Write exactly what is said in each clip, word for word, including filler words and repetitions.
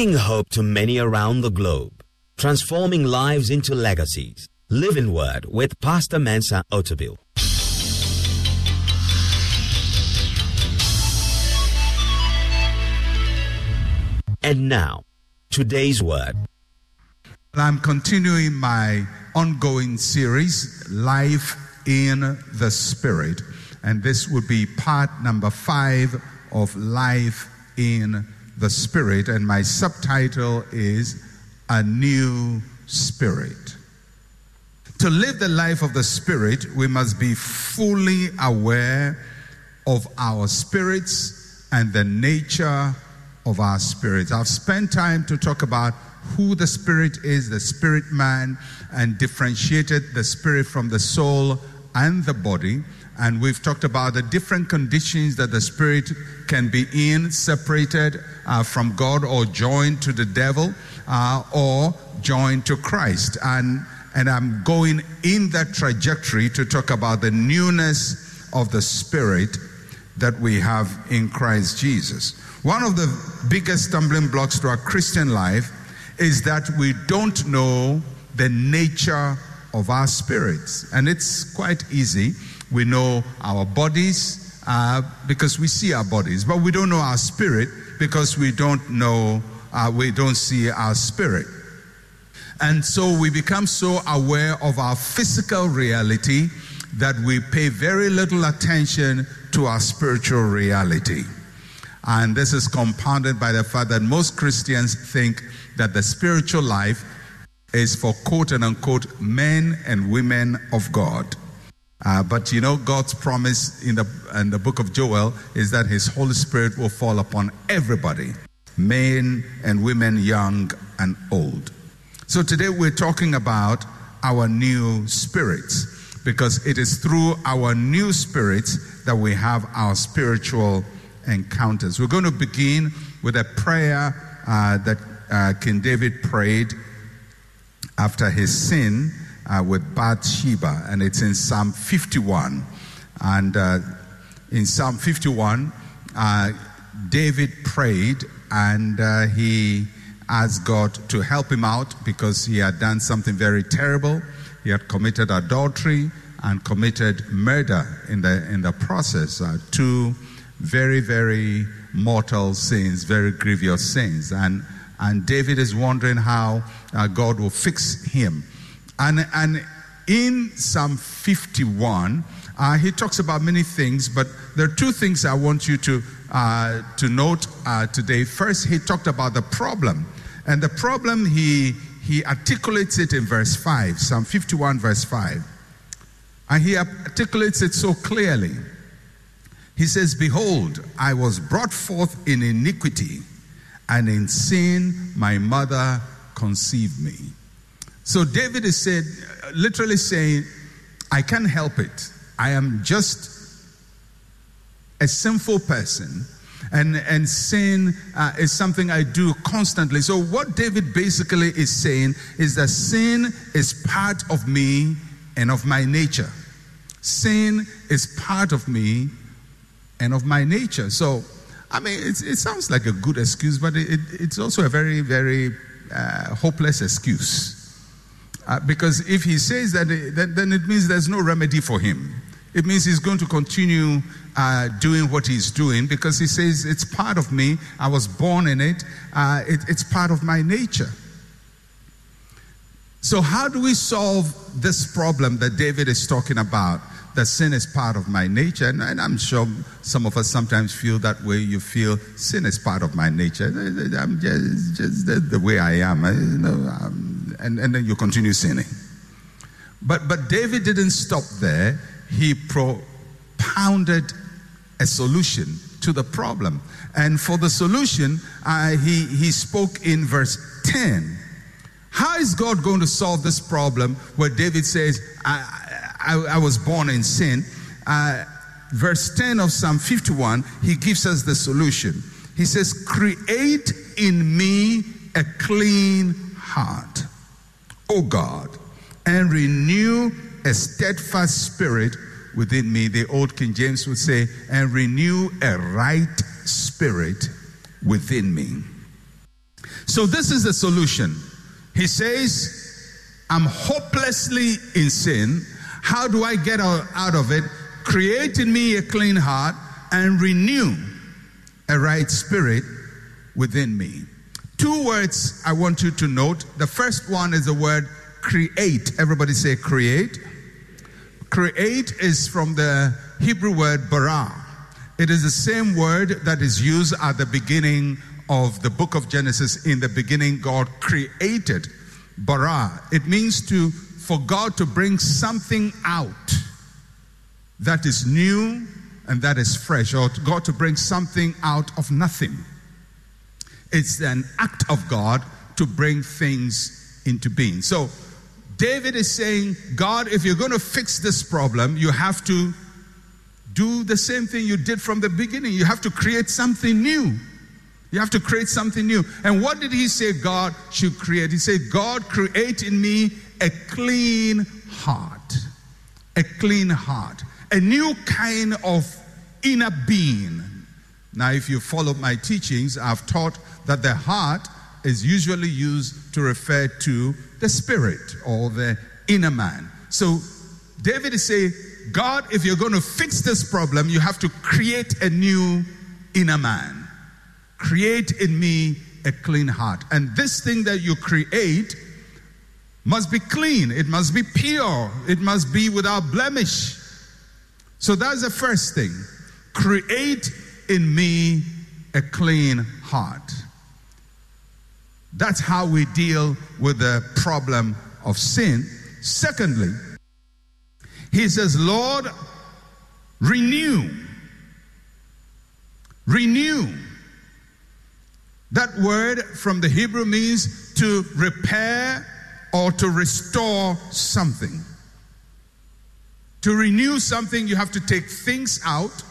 bringing hope to many around the globe, transforming lives into legacies. Live in Word with Pastor Mensah Otubio. And now, today's Word. I'm continuing my ongoing series, Life in the Spirit. And this would be part number five of Life in the Spirit. And my subtitle is A New Spirit. To live the life of the Spirit, we must be fully aware of our spirits and the nature of our spirits. I've spent time to talk about who the Spirit is, the spirit man, and differentiated the spirit from the soul and the body. And we've talked about the different conditions that the spirit can be in, separated uh, from God, or joined to the devil, uh, or joined to Christ. And, and I'm going in that trajectory to talk about the newness of the spirit that we have in Christ Jesus. One of the biggest stumbling blocks to our Christian life is that we don't know the nature of our spirits. And it's quite easy. We know our bodies uh, because we see our bodies, but we don't know our spirit because we don't know, uh, we don't see our spirit. And so we become so aware of our physical reality that we pay very little attention to our spiritual reality. And this is compounded by the fact that most Christians think that the spiritual life is for quote and unquote men and women of God. Uh, but you know, God's promise in the, in the book of Joel is that his Holy Spirit will fall upon everybody, men and women, young and old. So today we're talking about our new spirits, because it is through our new spirits that we have our spiritual encounters. We're going to begin with a prayer uh, that uh, King David prayed after his sin uh, with Bathsheba, and it's in Psalm fifty-one. And uh, in Psalm fifty-one, uh, David prayed, and uh, he asked God to help him out because he had done something very terrible. He had committed adultery and committed murder in the in the process. Uh, two very, very mortal sins, very grievous sins. And and David is wondering how uh, God will fix him. And and in Psalm fifty-one, uh, he talks about many things, but there are two things I want you to uh, to note uh, today. First, he talked about the problem, and the problem he. He articulates it in verse five, Psalm fifty-one, verse five. And he articulates it so clearly. He says, "Behold, I was brought forth in iniquity, and in sin my mother conceived me." So David is said, literally saying, I can't help it. I am just a sinful person. And, and sin uh, is something I do constantly. So what David basically is saying is that sin is part of me and of my nature. Sin is part of me and of my nature. So, I mean, it's, it sounds like a good excuse, but it, it, it's also a very, very uh, hopeless excuse. Uh, because if he says that, it, then it means there's no remedy for him. It means he's going to continue uh, doing what he's doing, because he says, it's part of me. I was born in it. Uh, it. It's part of my nature. So how do we solve this problem that David is talking about, that sin is part of my nature? And, and I'm sure some of us sometimes feel that way. You feel sin is part of my nature. I'm just, just the way I am. I, you know, I'm, and, and then you continue sinning. But, but David didn't stop there. He propounded a solution to the problem. And for the solution, uh, he, he spoke in verse ten. How is God going to solve this problem where David says, I, I, I was born in sin? Uh, verse ten of Psalm fifty-one, he gives us the solution. He says, "Create in me a clean heart, O God, and renew a steadfast spirit within me." The old King James would say, "and renew a right spirit within me." So this is the solution. He says, I'm hopelessly in sin. How do I get out of it? Create in me a clean heart and renew a right spirit within me. Two words I want you to note. The first one is the word create. Everybody say create. Create is from the Hebrew word bara. It is the same word that is used at the beginning of the book of Genesis. In the beginning, God created. Bara. It means to for God to bring something out that is new and that is fresh, or God to bring something out of nothing. It's an act of God to bring things into being. So David is saying, God, if you're going to fix this problem, you have to do the same thing you did from the beginning. You have to create something new. You have to create something new. And what did he say God should create? He said, God, create in me a clean heart. A clean heart. A new kind of inner being. Now, if you follow my teachings, I've taught that the heart is usually used to refer to the spirit or the inner man. So David is saying, God, if you're going to fix this problem, you have to create a new inner man. Create in me a clean heart. And this thing that you create must be clean. It must be pure. It must be without blemish. So that's the first thing. Create in me a clean heart. That's how we deal with the problem of sin. Secondly, he says, Lord, renew. Renew. That word from the Hebrew means to repair or to restore something. To renew something, you have to take things out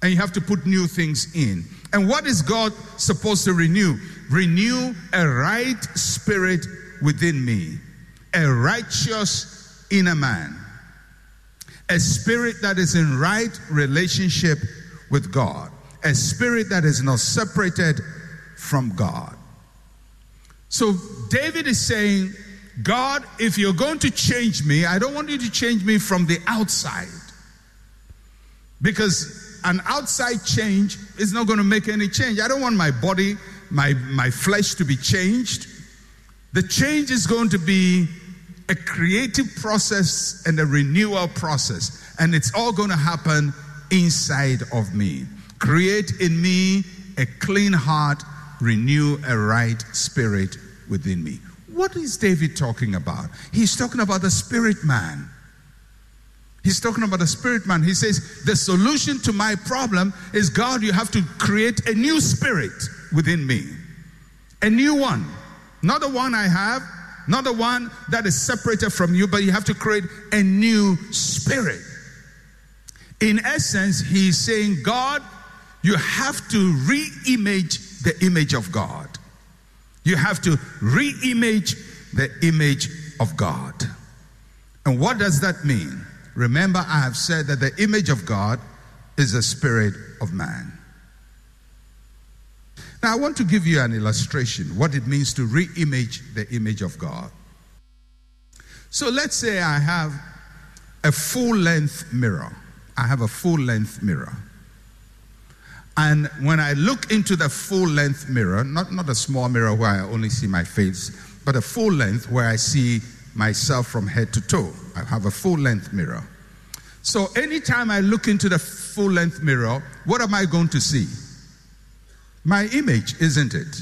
and you have to put new things in. And what is God supposed to renew? Renew a right spirit within me, a righteous inner man, a spirit that is in right relationship with God, a spirit that is not separated from God. So David is saying, God, if you're going to change me, I don't want you to change me from the outside. Because an outside change is not going to make any change. I don't want my body, my, my flesh to be changed. The change is going to be a creative process and a renewal process. And it's all going to happen inside of me. Create in me a clean heart, renew a right spirit within me. What is David talking about? He's talking about the spirit man. He's talking about the spirit man. He says, the solution to my problem is, God, you have to create a new spirit within me. A new one. Not the one I have, not the one that is separated from you, but you have to create a new spirit. In essence, he's saying, God, you have to re-image the image of God. You have to re-image the image of God. And what does that mean? Remember, I have said that the image of God is the spirit of man. Now, I want to give you an illustration, what it means to re-image the image of God. So let's say I have a full-length mirror. I have a full-length mirror. And when I look into the full-length mirror, not, not a small mirror where I only see my face, but a full-length where I see myself from head to toe. I have a full-length mirror. So anytime I look into the full-length mirror, what am I going to see? My image, isn't it?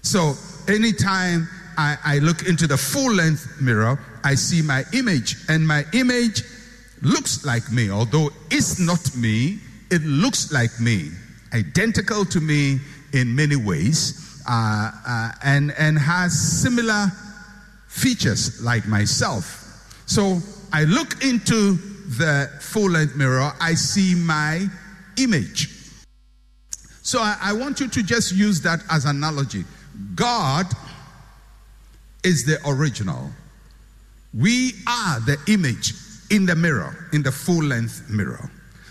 So anytime I, I look into the full-length mirror, I see my image. And my image looks like me, although it's not me, it looks like me. Identical to me in many ways, uh, uh, and, and has similar features like myself. So I look into the full-length mirror, I see my image. So I, I want you to just use that as an analogy. God is the original. We are the image in the mirror, in the full-length mirror.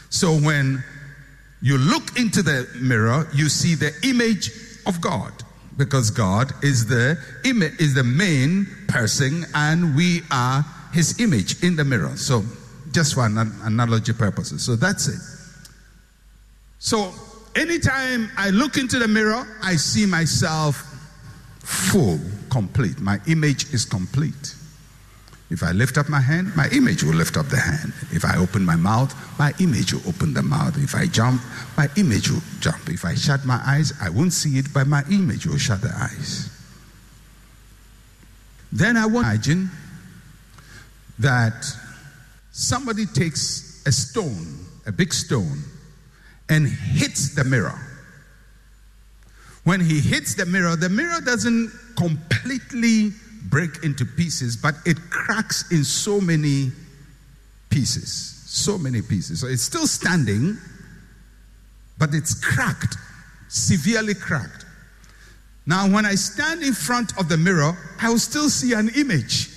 So when you look into the mirror, you see the image of God. because God is the is the main person and we are his image in the mirror. So just for an analogy purposes. So that's it. So anytime I look into the mirror, I see myself full, complete. My image is complete. If I lift up my hand, my image will lift up the hand. If I open my mouth, my image will open the mouth. If I jump, my image will jump. If I shut my eyes, I won't see it, but my image will shut the eyes. Then I want to imagine that somebody takes a stone, a big stone, and hits the mirror. When he hits the mirror, the mirror doesn't completely break into pieces, but it cracks in so many pieces, so many pieces. So it's still standing, but it's cracked, severely cracked. Now, when I stand in front of the mirror, I will still see an image,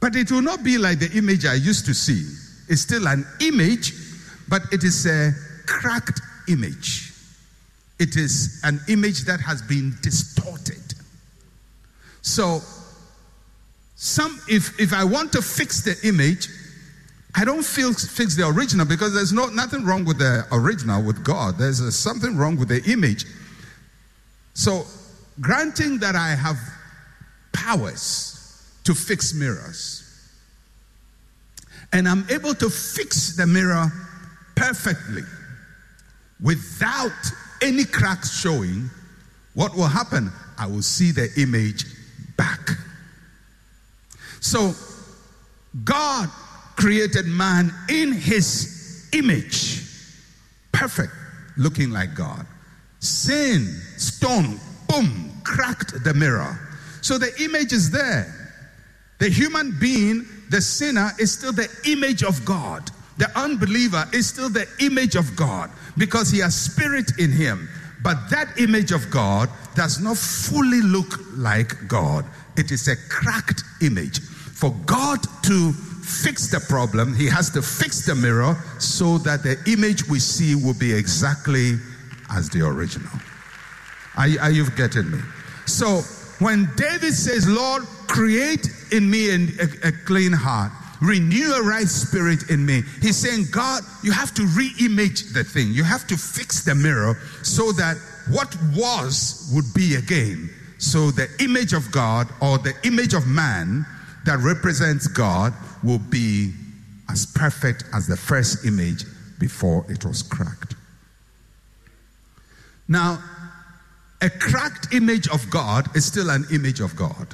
but it will not be like the image I used to see. It's still an image, but it is a cracked image. It is an image that has been distorted. So, some if, if I want to fix the image, I don't feel fix the original, because there's no, nothing wrong with the original, with God. There's a, something wrong with the image. So, granting that I have powers to fix mirrors, and I'm able to fix the mirror perfectly without any cracks showing, what will happen? I will see the image back. So, God created man in his image. Perfect, looking like God. Sin, stone, boom, cracked the mirror. So the image is there. The human being, the sinner, is still the image of God. The unbeliever is still the image of God, because he has spirit in him. But that image of God does not fully look like God. It is a cracked image. For God to fix the problem, he has to fix the mirror so that the image we see will be exactly as the original. Are, are you getting me? So when David says, Lord, create in me a, a clean heart, renew a right spirit in me, he's saying, God, you have to re-image the thing. You have to fix the mirror so that what was would be again. So the image of God, or the image of man that represents God, will be as perfect as the first image before it was cracked. Now, a cracked image of God is still an image of God.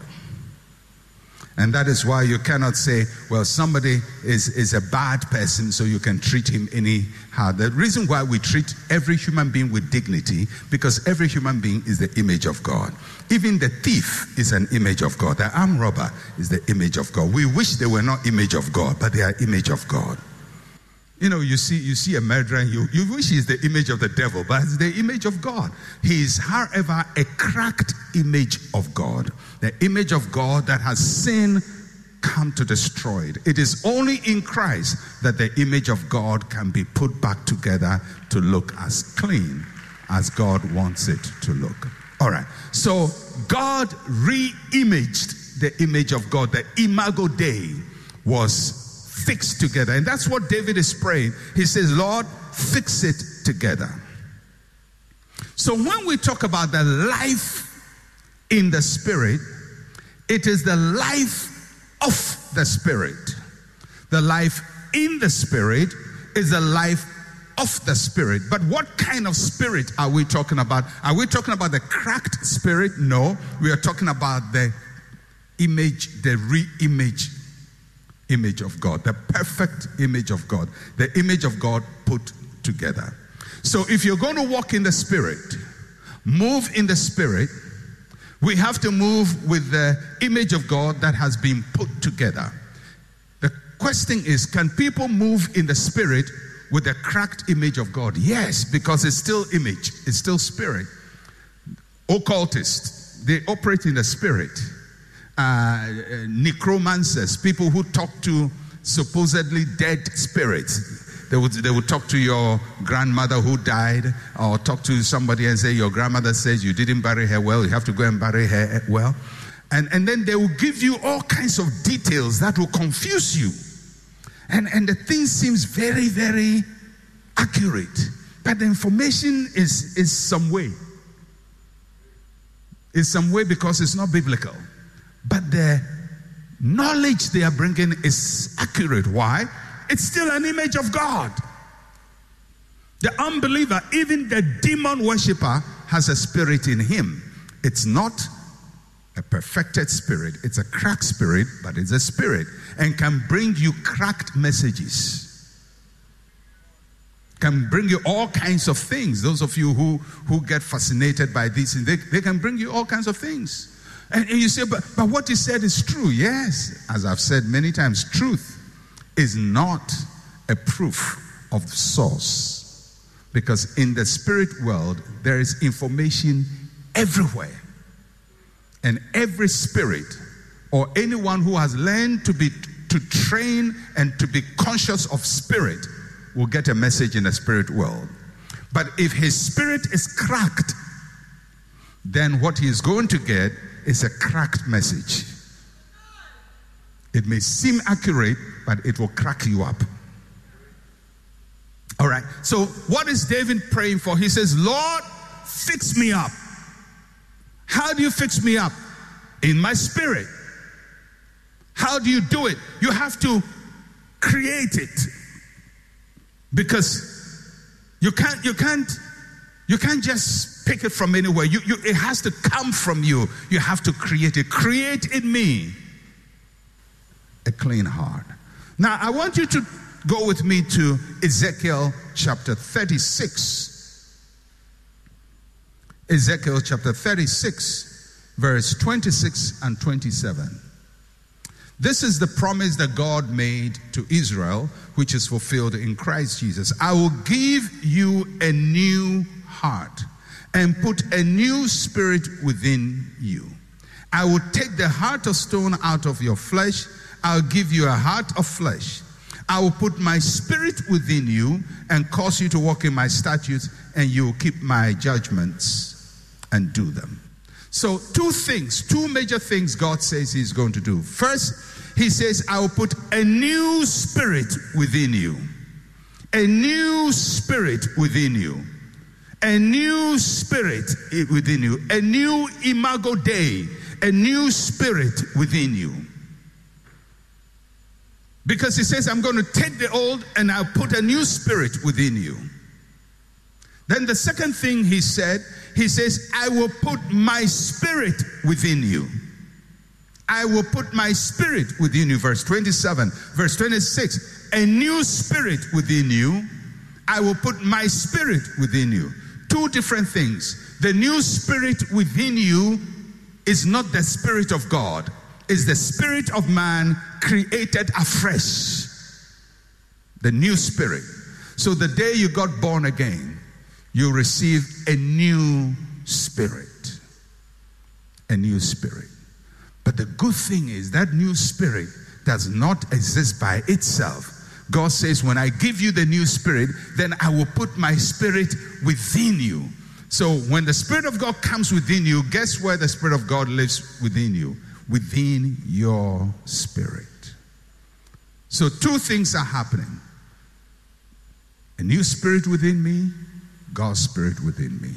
And that is why you cannot say, well, somebody is, is a bad person, so you can treat him any how. The reason why we treat every human being with dignity, because every human being is the image of God. Even the thief is an image of God. The armed robber is the image of God. We wish they were not image of God, but they are image of God. You know, you see, you see a murderer, and you, you wish he's the image of the devil, but it's the image of God. He is, however, a cracked image of God. The image of God that has sin come to destroy it. It is only in Christ that the image of God can be put back together to look as clean as God wants it to look. All right. So God re-imaged the image of God. The imago Dei was fixed together. And that's what David is praying. He says, Lord, fix it together. So when we talk about the life in the Spirit, it is the life of the Spirit. The life in the Spirit is the life of the Spirit. But what kind of spirit are we talking about? Are we talking about the cracked spirit? No. We are talking about the image, the re-image image of God, the perfect image of God, the image of God put together. So if you're going to walk in the Spirit, move in the Spirit, we have to move with the image of God that has been put together. The question is, can people move in the Spirit with a cracked image of God? Yes, because it's still image, it's still spirit. Occultists, they operate in the spirit. Uh, necromancers, people who talk to supposedly dead spirits, They would, they would talk to your grandmother who died, or talk to somebody and say, your grandmother says you didn't bury her well, you have to go and bury her well. And, and then they will give you all kinds of details that will confuse you. And, and the thing seems very, very accurate. But the information is, is some way. It's some way because it's not biblical. But the knowledge they are bringing is accurate. Why? It's still an image of God. The unbeliever, even the demon worshiper, has a spirit in him. It's not a perfected spirit. It's a cracked spirit, but it's a spirit, and can bring you cracked messages. Can bring you all kinds of things. Those of you who, who get fascinated by these things, they, they can bring you all kinds of things. And, and you say, but, but what he said is true. Yes, as I've said many times, truth is not a proof of the source. Because in the spirit world, there is information everywhere. And every spirit or anyone who has learned to be to train and to be conscious of spirit will get a message in the spirit world. But if his spirit is cracked, then what he is going to get is a cracked message. It may seem accurate, but it will crack you up. All right, so what is David praying for? He says, Lord, fix me up. How do you fix me up? In my spirit. How do you do it? You have to create it. Because you can't, you can't, you can't just pick it from anywhere. You, you, it has to come from you. You have to create it. Create in me a clean heart. Now, I want you to go with me to Ezekiel chapter thirty-six. Ezekiel chapter thirty-six, verse twenty-six and twenty-seven. This is the promise that God made to Israel, which is fulfilled in Christ Jesus. I will give you a new heart and put a new spirit within you. I will take the heart of stone out of your flesh. I'll give you a heart of flesh. I will put my spirit within you and cause you to walk in my statutes, and you will keep my judgments and do them. So two things, two major things God says he's going to do. First, he says, I will put a new spirit within you. A new spirit within you. A new spirit within you. A new imago Dei. A new spirit within you. Because he says, I'm going to take the old and I'll put a new spirit within you. Then the second thing he said, he says, I will put my spirit within you. I will put my spirit within you. Verse twenty-seven, verse twenty-six, a new spirit within you. I will put my spirit within you. Two different things. The new spirit within you is not the spirit of God. It's the spirit of man created afresh. The new spirit. So the day you got born again, you receive a new spirit. A new spirit. But the good thing is that new spirit does not exist by itself. God says, when I give you the new spirit, then I will put my spirit within you. So when the spirit of God comes within you, guess where the spirit of God lives within you? Within your spirit. So two things are happening. A new spirit within me, God's spirit within me.